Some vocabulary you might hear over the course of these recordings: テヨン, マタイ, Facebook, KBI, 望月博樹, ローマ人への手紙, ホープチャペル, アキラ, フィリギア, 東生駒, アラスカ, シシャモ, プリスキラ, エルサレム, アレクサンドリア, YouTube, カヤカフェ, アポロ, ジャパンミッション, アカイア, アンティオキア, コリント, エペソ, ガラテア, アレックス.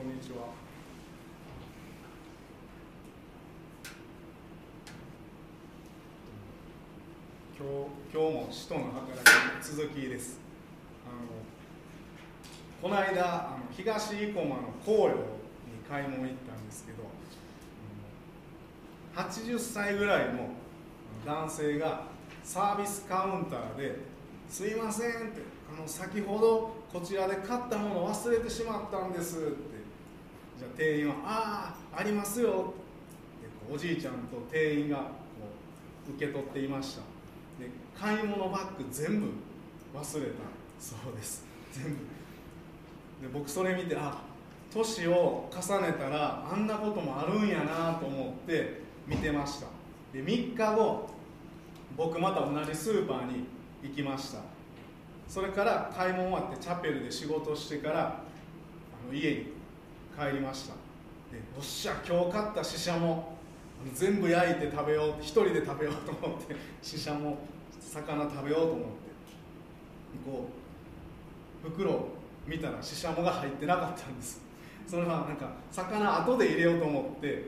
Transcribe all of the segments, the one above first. こんにちは。今日も使徒の働きの続きです。この間東生駒の紅葉に買い物行ったんですけど、80歳ぐらいの男性がサービスカウンターで「すいません」って「先ほどこちらで買ったもの忘れてしまったんです」って。じゃあ店員は「ああありますよ」っておじいちゃんと店員がこう受け取っていました。で買い物バッグ全部忘れたそうです。全部で僕それ見て、あ、年を重ねたらあんなこともあるんやなと思って見てました。で3日後僕また同じスーパーに行きました。それから買い物終わってチャペルで仕事してから家に帰りました。でおっしゃ今日買ったシシャモ全部焼いて食べよう、一人で食べようと思ってシシャモ魚食べようと思ってこう袋を見たらシシャモが入ってなかったんです。それはなんか魚後で入れようと思って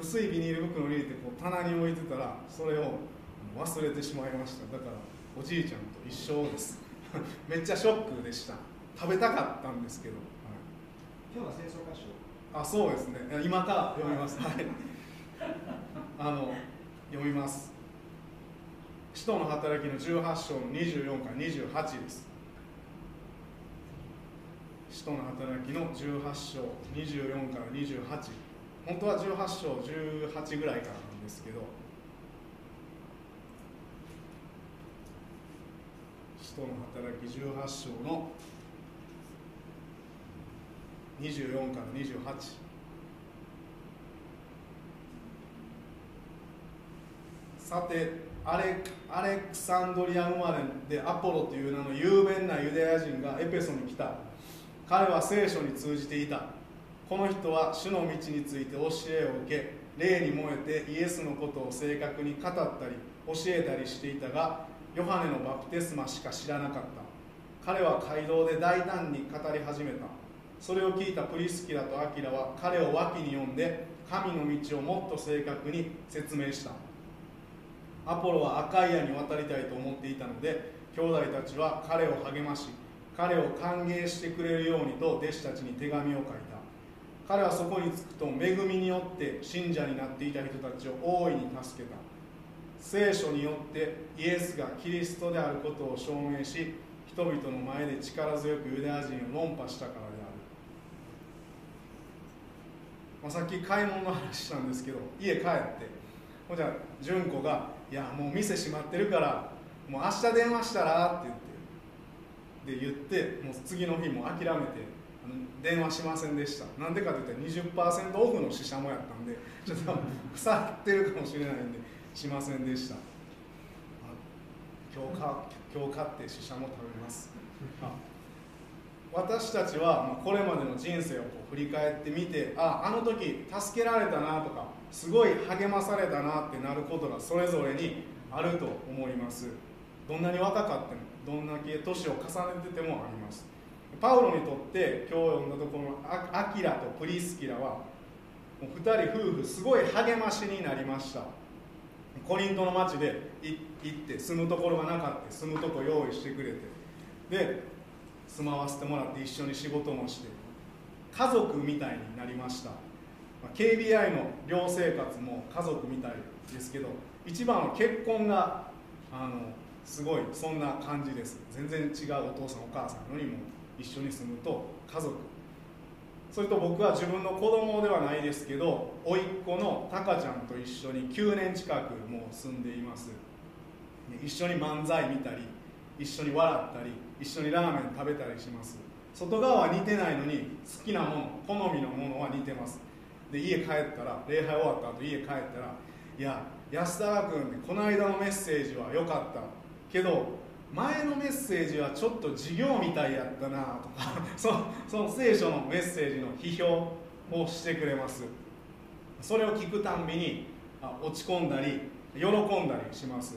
薄いビニール袋に入れてこう棚に置いてたらそれを忘れてしまいました。だからおじいちゃんと一緒です。めっちゃショックでした。食べたかったんですけど、はい、今日は聖書箇所、あ、そうですね、今から読みます、はい、読みます。使徒の働きの18章の24から28です。使徒の働きの18章24から28、本当は18章18ぐらいからなんですけど、使徒の働き18章の24から28、さてアレクサンドリア生まれでアポロという名の雄弁なユダヤ人がエペソに来た。彼は聖書に通じていた。この人は主の道について教えを受け、霊に燃えてイエスのことを正確に語ったり教えたりしていたが、ヨハネのバプテスマしか知らなかった。彼は街道で大胆に語り始めた。それを聞いたプリスキラとアキラは彼を脇に呼んで神の道をもっと正確に説明した。アポロはアカイアに渡りたいと思っていたので、兄弟たちは彼を励まし、彼を歓迎してくれるようにと弟子たちに手紙を書いた。彼はそこに着くと恵みによって信者になっていた人たちを大いに助けた。聖書によってイエスがキリストであることを証明し、人々の前で力強くユダヤ人を論破したからである。さっき買い物の話したんですけど、家帰ってほんじゃ純子が「いやもう店閉まってるからもう明日電話したら」って言ってもう次の日も諦めて電話しませんでした。なんでかといったら 20% オフのシシャモやったんでちょっと腐ってるかもしれないんでしませんでした。今日買ってシシャモ食べます。私たちはこれまでの人生を振り返ってみて、あの時助けられたなとかすごい励まされたなってなることがそれぞれにあると思います。どんなに若かってもどんだけ年を重ねててもあります。パウロにとって今日読んだところのアキラとプリスキラはもう2人夫婦すごい励ましになりました。コリントの町で行って住むところがなかった、住むとこ用意してくれて、で住まわせてもらって一緒に仕事もして家族みたいになりました。KBI の寮生活も家族みたいですけど、一番は結婚がすごいそんな感じです。全然違うお父さんお母さんよりも一緒に住むと家族。それと僕は自分の子供ではないですけど、甥っ子のタカちゃんと一緒に9年近くもう住んでいます。一緒に漫才見たり一緒に笑ったり一緒にラーメン食べたりします。外側は似てないのに好きなもの好みのものは似てます。で家帰ったら、礼拝終わった後家帰ったら「いや安田君この間のメッセージは良かったけど前のメッセージはちょっと授業みたいやったな」とかその聖書のメッセージの批評をしてくれます。それを聞くたんびに落ち込んだり喜んだりします。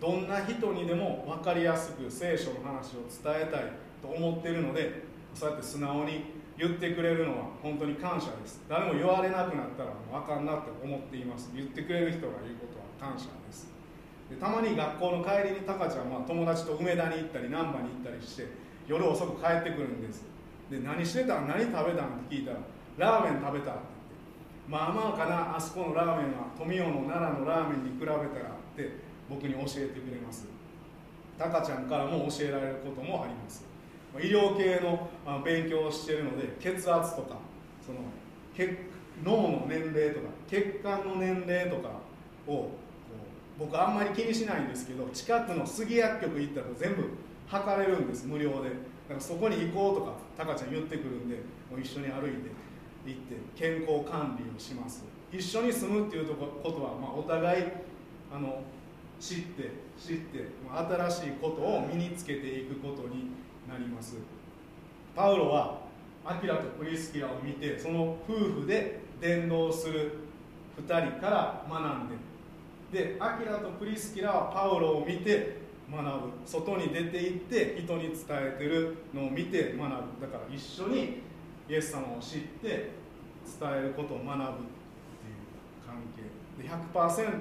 どんな人にでも分かりやすく聖書の話を伝えたいと思っているので、そうやって素直に言ってくれるのは本当に感謝です。誰も言われなくなったらもうあかんなって思っています。言ってくれる人が言うことは感謝です。でたまに学校の帰りにタカちゃんは友達と梅田に行ったり難波に行ったりして夜遅く帰ってくるんです。で何してたん、何食べたんって聞いたらラーメン食べたって言って、まあまあかな、あそこのラーメンは富雄の奈良のラーメンに比べたらって僕に教えてくれます。タカちゃんからも教えられることもあります。医療系の勉強をしているので血圧とかその脳の年齢とか血管の年齢とかを僕あんまり気にしないんですけど、近くの杉薬局行ったら全部測れるんです、無料で。だからそこに行こうとかタカちゃん言ってくるんで一緒に歩いて行って健康管理をします。一緒に住むっていうことは、まあ、お互い知って、まあ、新しいことを身につけていくことになります。パウロはアキラとプリスキラを見てその夫婦で伝道する2人から学んで、アキラとプリスキラはパウロを見て学ぶ、外に出て行って人に伝えてるのを見て学ぶ、だから一緒にイエス様を知って伝えることを学ぶっていう関係で 100%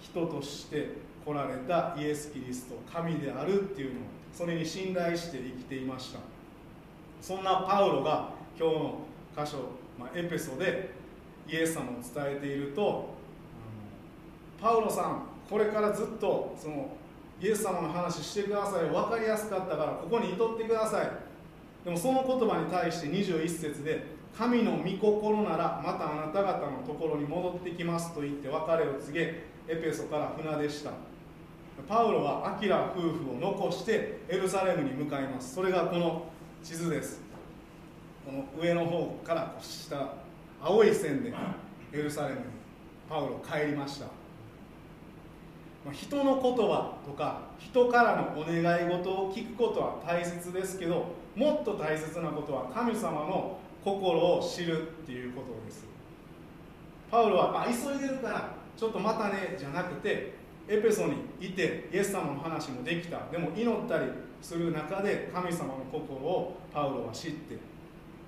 人として来られたイエス・キリスト、神であるっていうのをそれに信頼して生きていました。そんなパウロが今日の箇所、エペソでイエス様を伝えていると、パウロさんこれからずっとそのイエス様の話してください、分かりやすかったからここにとってください。でもその言葉に対して21節で神の御心ならまたあなた方のところに戻ってきますと言って別れを告げエペソから船出した。パウロはアキラ夫婦を残してエルサレムに向かいます。それがこの地図です。この上の方から下青い線でエルサレムにパウロ帰りました。人の言葉とか人からのお願い事を聞くことは大切ですけど、もっと大切なことは神様の心を知るっていうことです。パウロは急いでるからちょっとまたねじゃなくて、エペソにいてイエス様の話もできた、でも祈ったりする中で神様の心をパウロは知って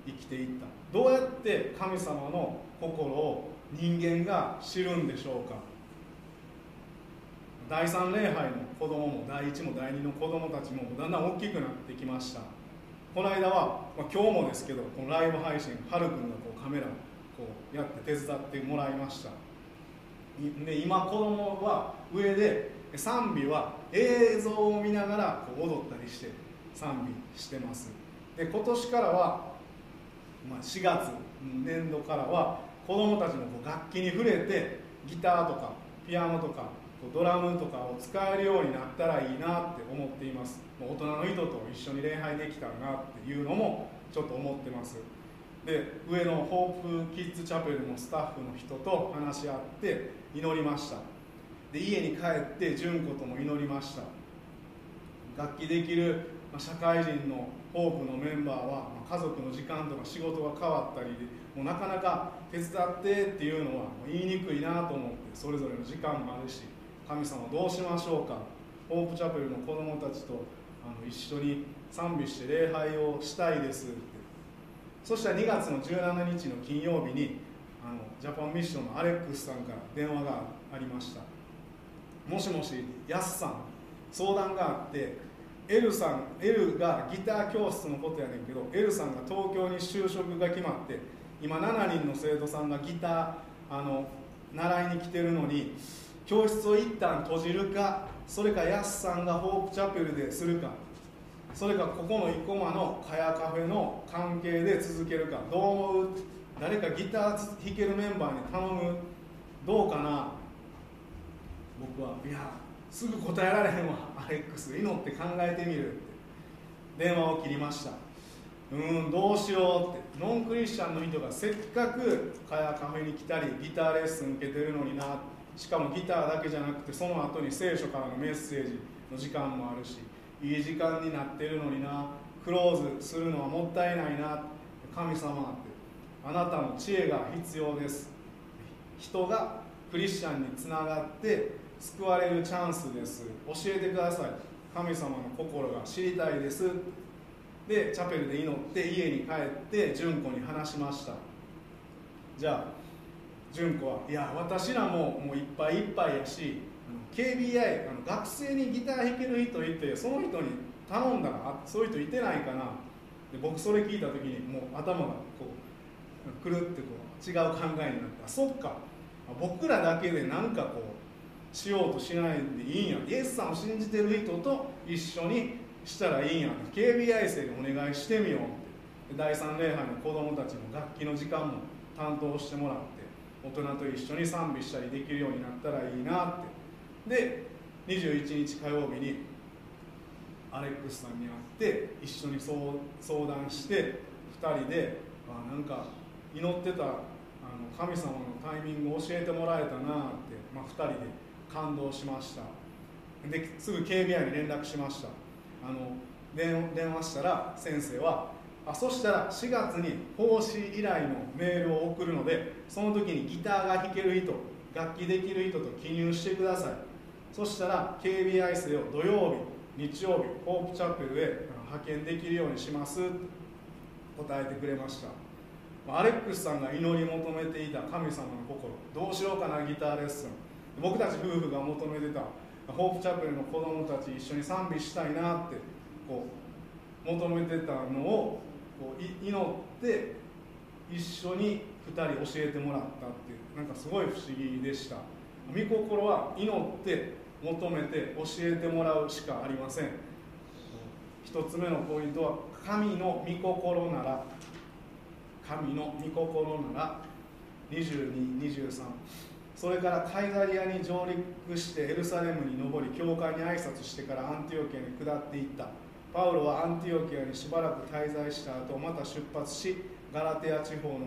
生きていった。どうやって神様の心を人間が知るんでしょうか。第3礼拝の子供も第1も第2の子供たちもだんだん大きくなってきました。この間は、今日もですけどこのライブ配信、はるくんがカメラをやって手伝ってもらいました。で今子供は上で賛美は映像を見ながら踊ったりして賛美してます。で今年からは、4月年度からは子供たちの楽器に触れてギターとかピアノとかドラムとかを使えるようになったらいいなって思っています。大人の人と一緒に礼拝できたらなっていうのもちょっと思ってます。で上のホープキッズチャペルのスタッフの人と話し合って祈りました。で家に帰って純子とも祈りました。楽器できる社会人のホープのメンバーは家族の時間とか仕事が変わったりでもうなかなか手伝ってっていうのは言いにくいなと思って、それぞれの時間もあるし神様どうしましょうか。ホープチャペルの子どもたちと一緒に賛美して礼拝をしたいですって。そしたら2月の17日の金曜日にジャパンミッションのアレックスさんから電話がありました。もしもし、ヤスさん相談があって、エルがギター教室のことやねんけど、エルさんが東京に就職が決まって今7人の生徒さんがギター習いに来てるのに教室を一旦閉じるか、それかヤスさんがホープチャペルでするか、それかここの生駒のカヤカフェの関係で続けるか、どう思う、誰かギター弾けるメンバーに頼む、どうかな。僕はいやすぐ答えられへんわアレックス、祈って考えてみるって電話を切りました。どうしようって、ノンクリスチャンの人がせっかくカヤカフェに来たりギターレッスン受けてるのにな、しかもギターだけじゃなくてその後に聖書からのメッセージの時間もあるしいい時間になってるのにな、クローズするのはもったいないな、神様ってあなたの知恵が必要です、人がクリスチャンにつながって救われるチャンスです、教えてください、神様の心が知りたいです。でチャペルで祈って家に帰って純子に話しました。じゃあ純子は「いや私らもういっぱいいっぱいやし KBI 学生にギター弾ける人いてその人に頼んだらそういう人いてないかな」で僕それ聞いた時にもう頭がこうくるってこう違う考えになった。そっか僕らだけで何かこうしようとしないでいいんや、イエスさんを信じてる人と一緒にしたらいいんや、 KBI 生でお願いしてみようって、第三礼拝の子どもたちの楽器の時間も担当してもらって大人と一緒に賛美したりできるようになったらいいなって。で21日火曜日にアレックスさんに会って一緒に相談して2人でなんか祈ってた神様のタイミングを教えてもらえたなって、2人で感動しました。ですぐ KBI に連絡しました。電話したら先生はそしたら4月に奉仕依頼のメールを送るのでその時にギターが弾ける人楽器できる人と記入してください。そしたら KBI 生を土曜日日曜日ホープチャペルへ派遣できるようにしますと答えてくれました。アレックスさんが祈り求めていた神様の心、どうしようかなギターレッスン、僕たち夫婦が求めてたホープチャペルの子供たち一緒に賛美したいなってこう求めてたのをこう祈って一緒に2人教えてもらったっていう、なんかすごい不思議でした。御心は祈って求めて教えてもらうしかありません。一つ目のポイントは神の御心なら、神の御心なら22、23、それからカイザリアに上陸してエルサレムに上り教会に挨拶してからアンティオキアに下っていった。パウロはアンティオキアにしばらく滞在した後また出発しガラテア地方の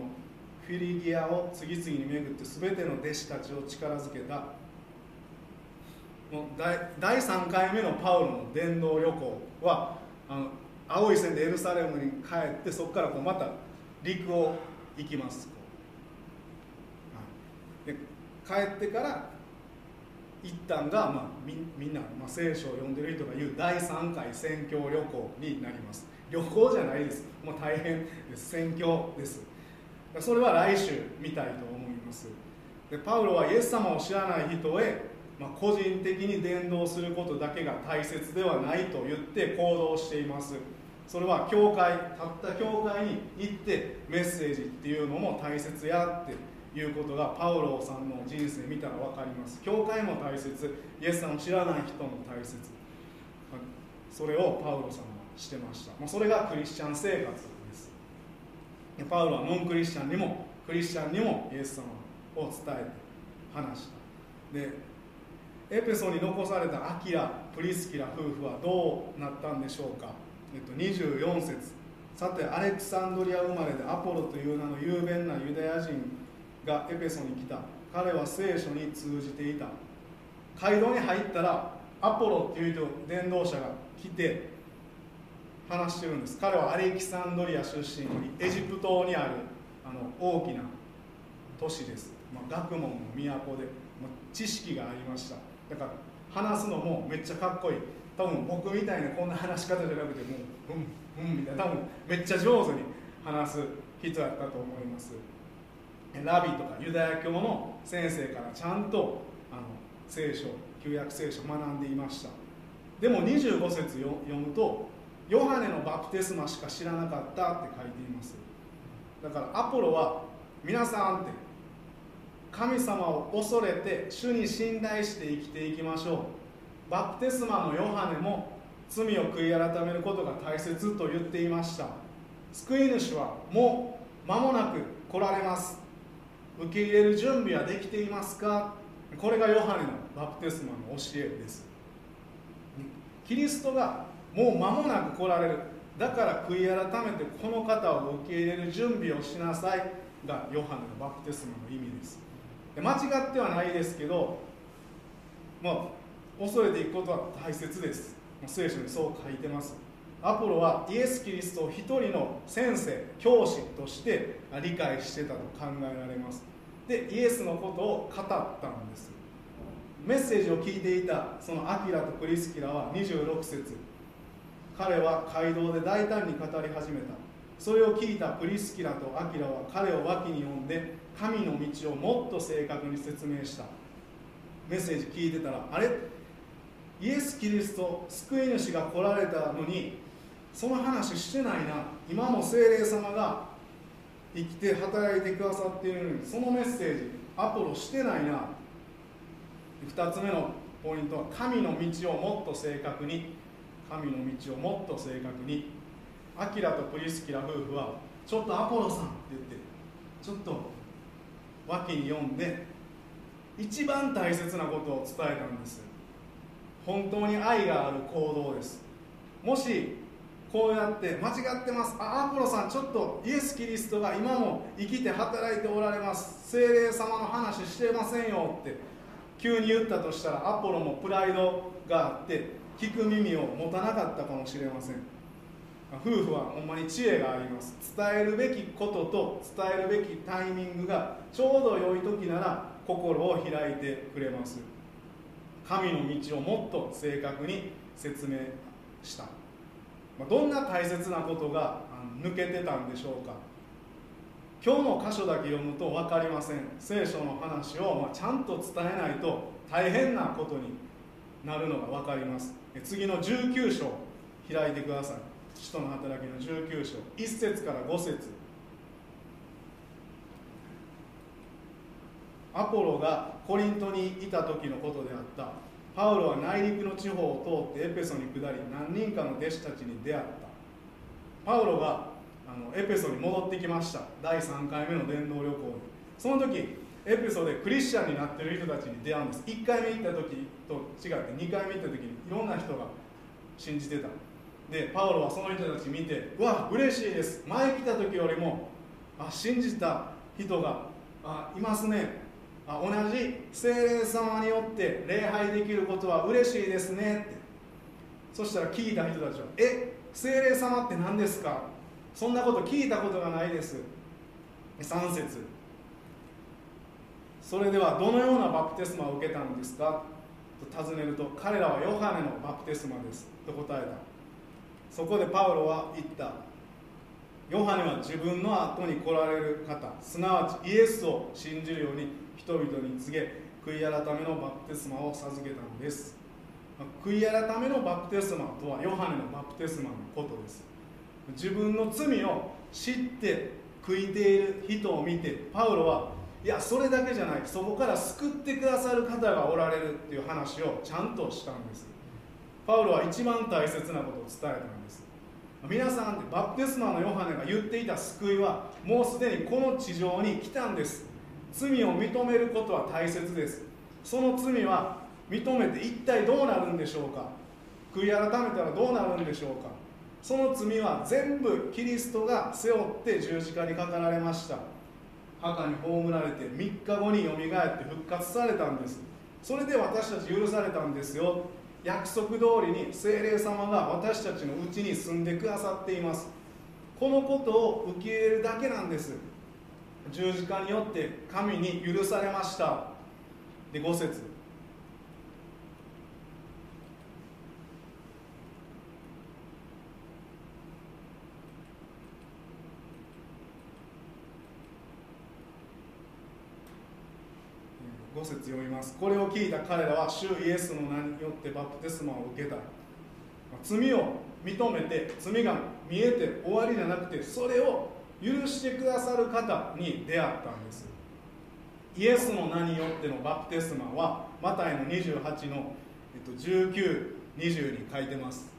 フィリギアを次々に巡って全ての弟子たちを力づけた。第3回目のパウロの伝道旅行は青い線でエルサレムに帰ってそこからこうまた陸を行きます。で帰ってから一旦が、みんな、聖書を読んでる人が言う第3回宣教旅行になります。旅行じゃないです。もう大変です。宣教です。それは来週見たいと思います。でパウロはイエス様を知らない人へ、個人的に伝道することだけが大切ではないと言って行動しています。それは教会、たった教会に行ってメッセージっていうのも大切やっていうことがパウロさんの人生見たら分かります。教会も大切、イエスさんを知らない人も大切、それをパウロさんはしてました。それがクリスチャン生活です。パウロはノンクリスチャンにもクリスチャンにもイエス様を伝えて話した。でエペソに残されたアキラ、プリスキラ夫婦はどうなったんでしょうか。24節、さてアレクサンドリア生まれでアポロという名の雄弁なユダヤ人がエペソに来た。彼は聖書に通じていた。街道に入ったらアポロという伝道者が来て話してるんです。彼はアレキサンドリア出身のエジプトにある大きな都市です、学問の都で、知識がありました。だから話すのもめっちゃかっこいい。多分僕みたいなこんな話し方じゃなくてもうみたいな多分めっちゃ上手に話す人だったと思います。ラビとかユダヤ教の先生からちゃんと聖書、旧約聖書を学んでいました。でも25節読むとヨハネのバプテスマしか知らなかったって書いています。だからアポロは皆さんって神様を恐れて主に信頼して生きていきましょう、バプテスマのヨハネも罪を悔い改めることが大切と言っていました。救い主はもう間もなく来られます、受け入れる準備はできていますか。これがヨハネのバプテスマの教えです。キリストがもう間もなく来られる、だから悔い改めてこの方を受け入れる準備をしなさいがヨハネのバプテスマの意味です。間違ってはないですけど恐れていくことは大切です。聖書にそう書いてます。アポロはイエス・キリストを一人の先生、教師として理解してたと考えられます。で、イエスのことを語ったんです。メッセージを聞いていたそのアキラとプリスキラは26節、彼は街道で大胆に語り始めた。それを聞いたプリスキラとアキラは彼を脇に呼んで神の道をもっと正確に説明した。メッセージ聞いてたら、あれ、イエス・キリスト救い主が来られたのにその話してないな、今も聖霊様が生きて働いてくださっているのにそのメッセージアポロしてないな。2つ目のポイントは、神の道をもっと正確に、神の道をもっと正確に。アキラとプリスキラ夫婦はちょっとアポロさんって言ってちょっと脇に呼んで一番大切なことを伝えたんです。本当に愛がある行動です。もしこうやって間違ってます、あ、アポロさんちょっとイエス・キリストが今も生きて働いておられます、聖霊様の話してませんよって急に言ったとしたら、アポロもプライドがあって聞く耳を持たなかったかもしれません。夫婦はほんまに知恵があります。伝えるべきことと伝えるべきタイミングがちょうど良い時なら心を開いてくれます。神の道をもっと正確に説明した。どんな大切なことが抜けてたんでしょうか。今日の箇所だけ読むと分かりません。聖書の話をちゃんと伝えないと大変なことになるのが分かります。次の19章開いてください。使徒の働きの19章1節から5節。アポロがコリントにいた時のことであった。パウロは内陸の地方を通ってエペソに下り、何人かの弟子たちに出会った。パウロがエペソに戻ってきました。第3回目の伝道旅行で、その時エペソでクリスチャンになっている人たちに出会うんです。1回目行った時と違って2回目行った時にいろんな人が信じてた。でパウロはその人たち見て、うわ嬉しいです、前来た時よりも信じた人がいますね、同じ聖霊様によって礼拝できることは嬉しいですねって。そしたら聞いた人たちは、え、聖霊様って何ですか、そんなこと聞いたことがないです。3節、それではどのようなバプテスマを受けたのですかと尋ねると、彼らはヨハネのバプテスマですと答えた。そこでパウロは言った。ヨハネは自分の後に来られる方、すなわちイエスを信じるように人々に告げ、悔い改めのバプテスマを授けたのです。悔い改めのバプテスマとはヨハネのバプテスマのことです。自分の罪を知って悔いている人を見て、パウロは、いやそれだけじゃない、そこから救ってくださる方がおられるっていう話をちゃんとしたんです。パウロは一番大切なことを伝えたんです。皆さん、バプテスマのヨハネが言っていた救いはもうすでにこの地上に来たんです。罪を認めることは大切です。その罪は認めて一体どうなるんでしょうか。悔い改めたらどうなるんでしょうか。その罪は全部キリストが背負って十字架にかかられました。墓に葬られて3日後によみがえって復活されたんです。それで私たち許されたんですよ。約束通りに聖霊様が私たちのうちに住んでくださっています。このことを受け入れるだけなんです。十字架によって神に許されました。で5節、5節読みます。これを聞いた彼らは主イエスの名によってバプテスマを受けた。罪を認めて罪が見えて終わりじゃなくて、それを許してくださる方に出会ったんです。イエスの名によってのバプテスマはマタイの28の19、20に書いてます。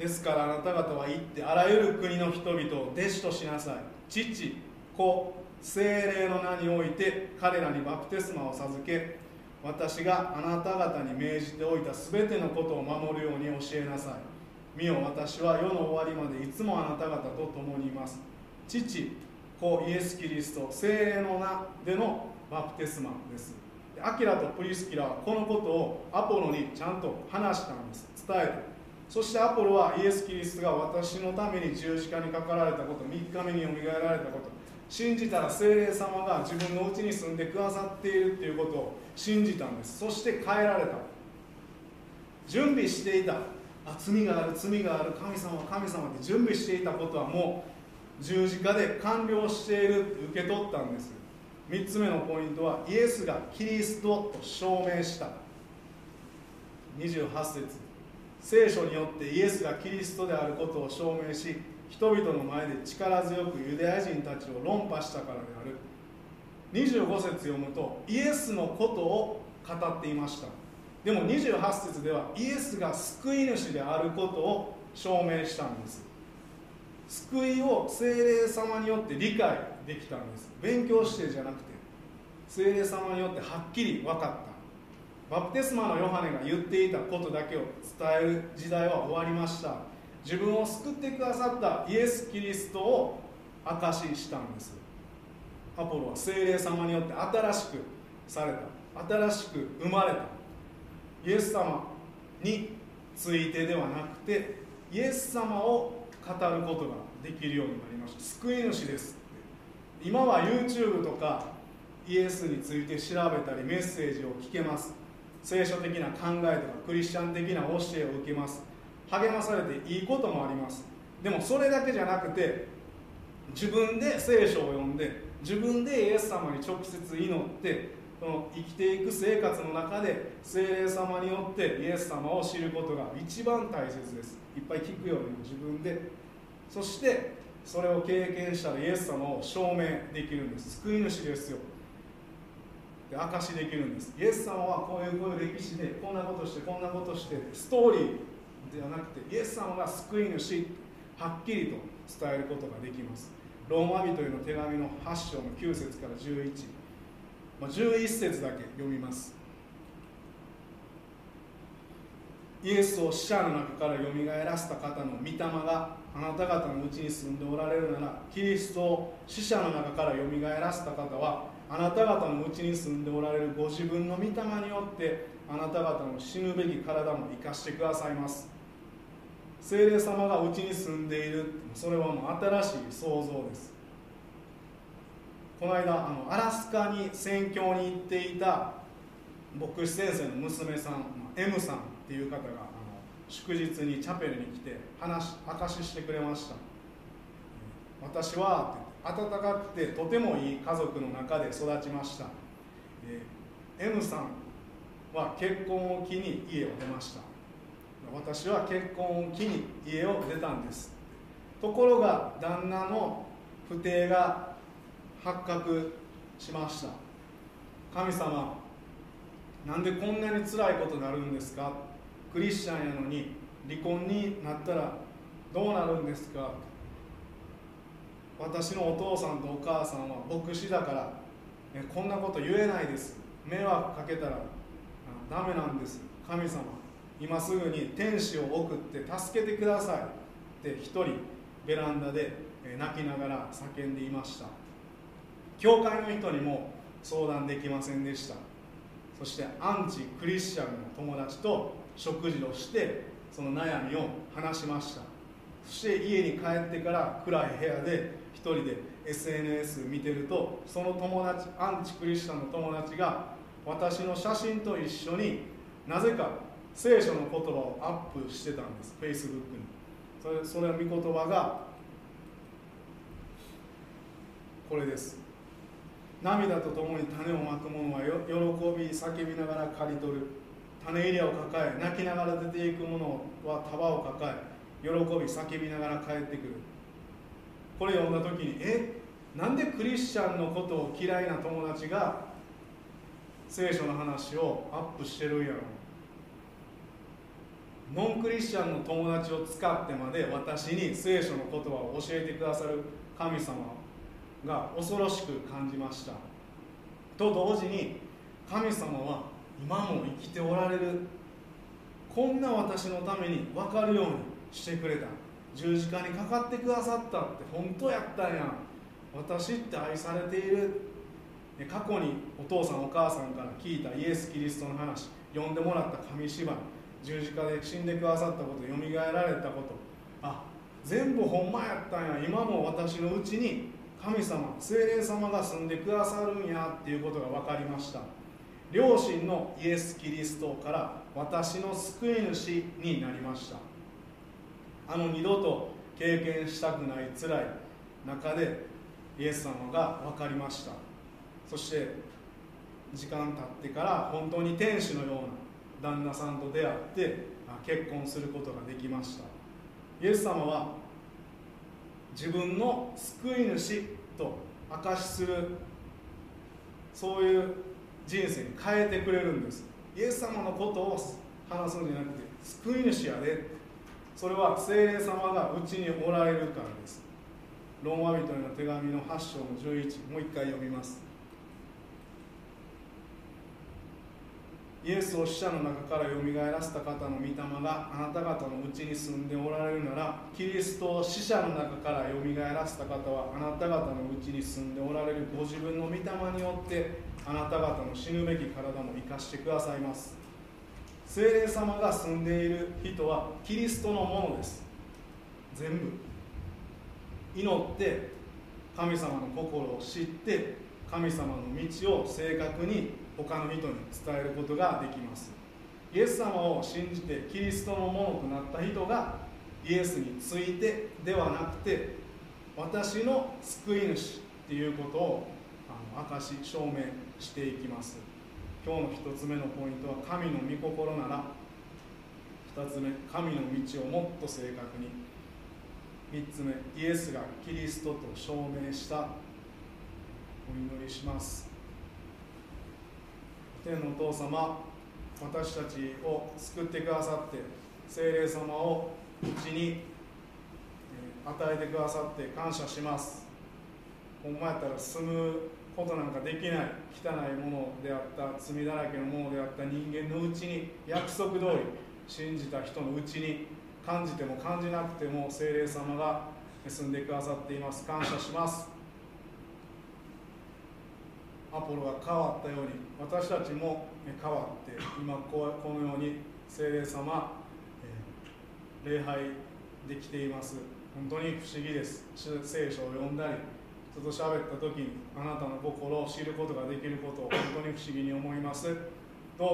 ですからあなた方は行ってあらゆる国の人々を弟子としなさい。父、子、聖霊の名において彼らにバプテスマを授け、私があなた方に命じておいたすべてのことを守るように教えなさい。見よ、私は世の終わりまでいつもあなた方と共にいます。父、子、イエス・キリスト、聖霊の名でのバプテスマです。アキラとプリスキラはこのことをアポロにちゃんと話したんです。伝えた。そしてアポロはイエス・キリストが私のために十字架にかかられたこと、3日目によみがえられたこと、信じたら聖霊様が自分のうちに住んでくださっているということを信じたんです。そして変えられた。準備していた、罪がある、罪がある、神様、神様って準備していたことはもう十字架で完了しているって受け取ったんです。3つ目のポイントは、イエスがキリストと証明した。28節、聖書によってイエスがキリストであることを証明し、人々の前で力強くユダヤ人たちを論破したからである。25節読むと、イエスのことを語っていました。でも28節では、イエスが救い主であることを証明したんです。救いを聖霊様によって理解できたんです。勉強してじゃなくて、聖霊様によってはっきり分かった。バプテスマのヨハネが言っていたことだけを伝える時代は終わりました。自分を救ってくださったイエス・キリストを証ししたんです。アポロは聖霊様によって新しくされた、新しく生まれた。イエス様についてではなくて、イエス様を語ることができるようになりました。救い主ですって。今は YouTube とかイエスについて調べたりメッセージを聞けます。聖書的な考えとかクリスチャン的な教えを受けます。励まされていいこともあります。でもそれだけじゃなくて、自分で聖書を読んで、自分でイエス様に直接祈って、その生きていく生活の中で聖霊様によってイエス様を知ることが一番大切です。いっぱい聞くよりも自分で、そしてそれを経験したらイエス様を証明できるんです。救い主ですよで証しできるんです。イエス様はこういう歴史でこんなことしてこんなことして、ストーリーではなくてイエス様が救い主、はっきりと伝えることができます。ローマ人への手紙の8章の9節から11、11節だけ読みます。イエスを死者の中からよみがえらせた方の御霊があなた方のうちに住んでおられるなら、キリストを死者の中からよみがえらせた方はあなた方のうちに住んでおられるご自分の御霊によってあなた方の死ぬべき体も生かしてくださいます。聖霊様がうちに住んでいる、それはもう新しい創造です。この間アラスカに宣教に行っていた牧師先生の娘さん、 M さんっていう方が祝日にチャペルに来て証ししてくれました。私は温かくてとてもいい家族の中で育ちました。 M さんは結婚を機に家を出ました。私は結婚を機に家を出たんです。ところが旦那の不貞が発覚しました。神様、なんでこんなに辛いことになるんですか？クリスチャンやのに離婚になったらどうなるんですか？私のお父さんとお母さんは牧師だからこんなこと言えないです。迷惑かけたらダメなんです。神様、今すぐに天使を送って助けてくださいって一人ベランダで泣きながら叫んでいました。教会の人にも相談できませんでした。そしてアンチクリスチャンの友達と食事をしてその悩みを話しました。そして家に帰ってから暗い部屋で一人で SNS 見てると、その友達、アンチクリスチャンの友達が私の写真と一緒になぜか聖書の言葉をアップしてたんです、Facebook に。それは御言葉がこれです。涙とともに種をまく者は喜び叫びながら刈り取る。種入れを抱え泣きながら出ていく者は束を抱え喜び叫びながら帰ってくる。これを読んだ時に、なんでクリスチャンのことを嫌いな友達が聖書の話をアップしてるんやろ。ノンクリスチャンの友達を使ってまで私に聖書の言葉を教えてくださる神様が恐ろしく感じました。と同時に、神様は今も生きておられる、こんな私のために分かるようにしてくれた、十字架にかかってくださったって本当やったんや、私って愛されている。過去にお父さんお母さんから聞いたイエス・キリストの話、呼んでもらった紙芝居、十字架で死んでくださったこと、よみがえられたこと、全部ほんまやったんや、今も私のうちに神様、聖霊様が住んでくださるんやっていうことが分かりました。両親のイエス・キリストから私の救い主になりました。二度と経験したくない辛い中でイエス様が分かりました。そして時間経ってから本当に天使のような旦那さんと出会って結婚することができました。イエス様は自分の救い主と証しする、そういう人生に変えてくれるんです。イエス様のことを話すんじゃなくて、救い主やで、それは聖霊様がうちにおられるからです。ローマ人への手紙の8章の11、もう一回読みます。イエスを死者の中からよみがえらせた方の御霊があなた方のうちに住んでおられるなら、キリストを死者の中からよみがえらせた方はあなた方のうちに住んでおられるご自分の御霊によってあなた方の死ぬべき体も生かしてくださいます。聖霊様が住んでいる人はキリストのものです。全部祈って神様の心を知って、神様の道を正確に他の人に伝えることができます。イエス様を信じてキリストのものとなった人がイエスについてではなくて、私の救い主っていうことを証し証明していきます。今日の一つ目のポイントは神の御心なら、二つ目神の道をもっと正確に、三つ目イエスがキリストと証明した。お祈りします。天のお父様、私たちを救ってくださって、聖霊様をうちに与えてくださって感謝します。お前やったら住むことなんかできない汚いものであった、罪だらけのものであった人間のうちに、約束通り信じた人のうちに、感じても感じなくても聖霊様が住んでくださっています。感謝します。アポロが変わったように私たちも変わって、今このように聖霊様礼拝できています。本当に不思議です。聖書を読んだり人と喋った時にあなたの心を知ることができることを本当に不思議に思います。どう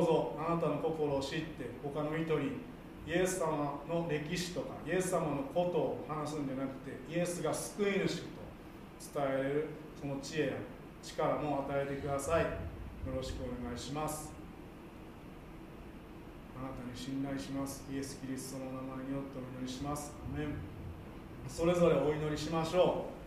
ぞあなたの心を知って他の人にイエス様の歴史とかイエス様のことを話すんじゃなくて、イエスが救い主と伝えれるその知恵や力も与えてください。よろしくお願いします。あなたに信頼します。イエス・キリストの名前によってお祈りします。アメン。それぞれお祈りしましょう。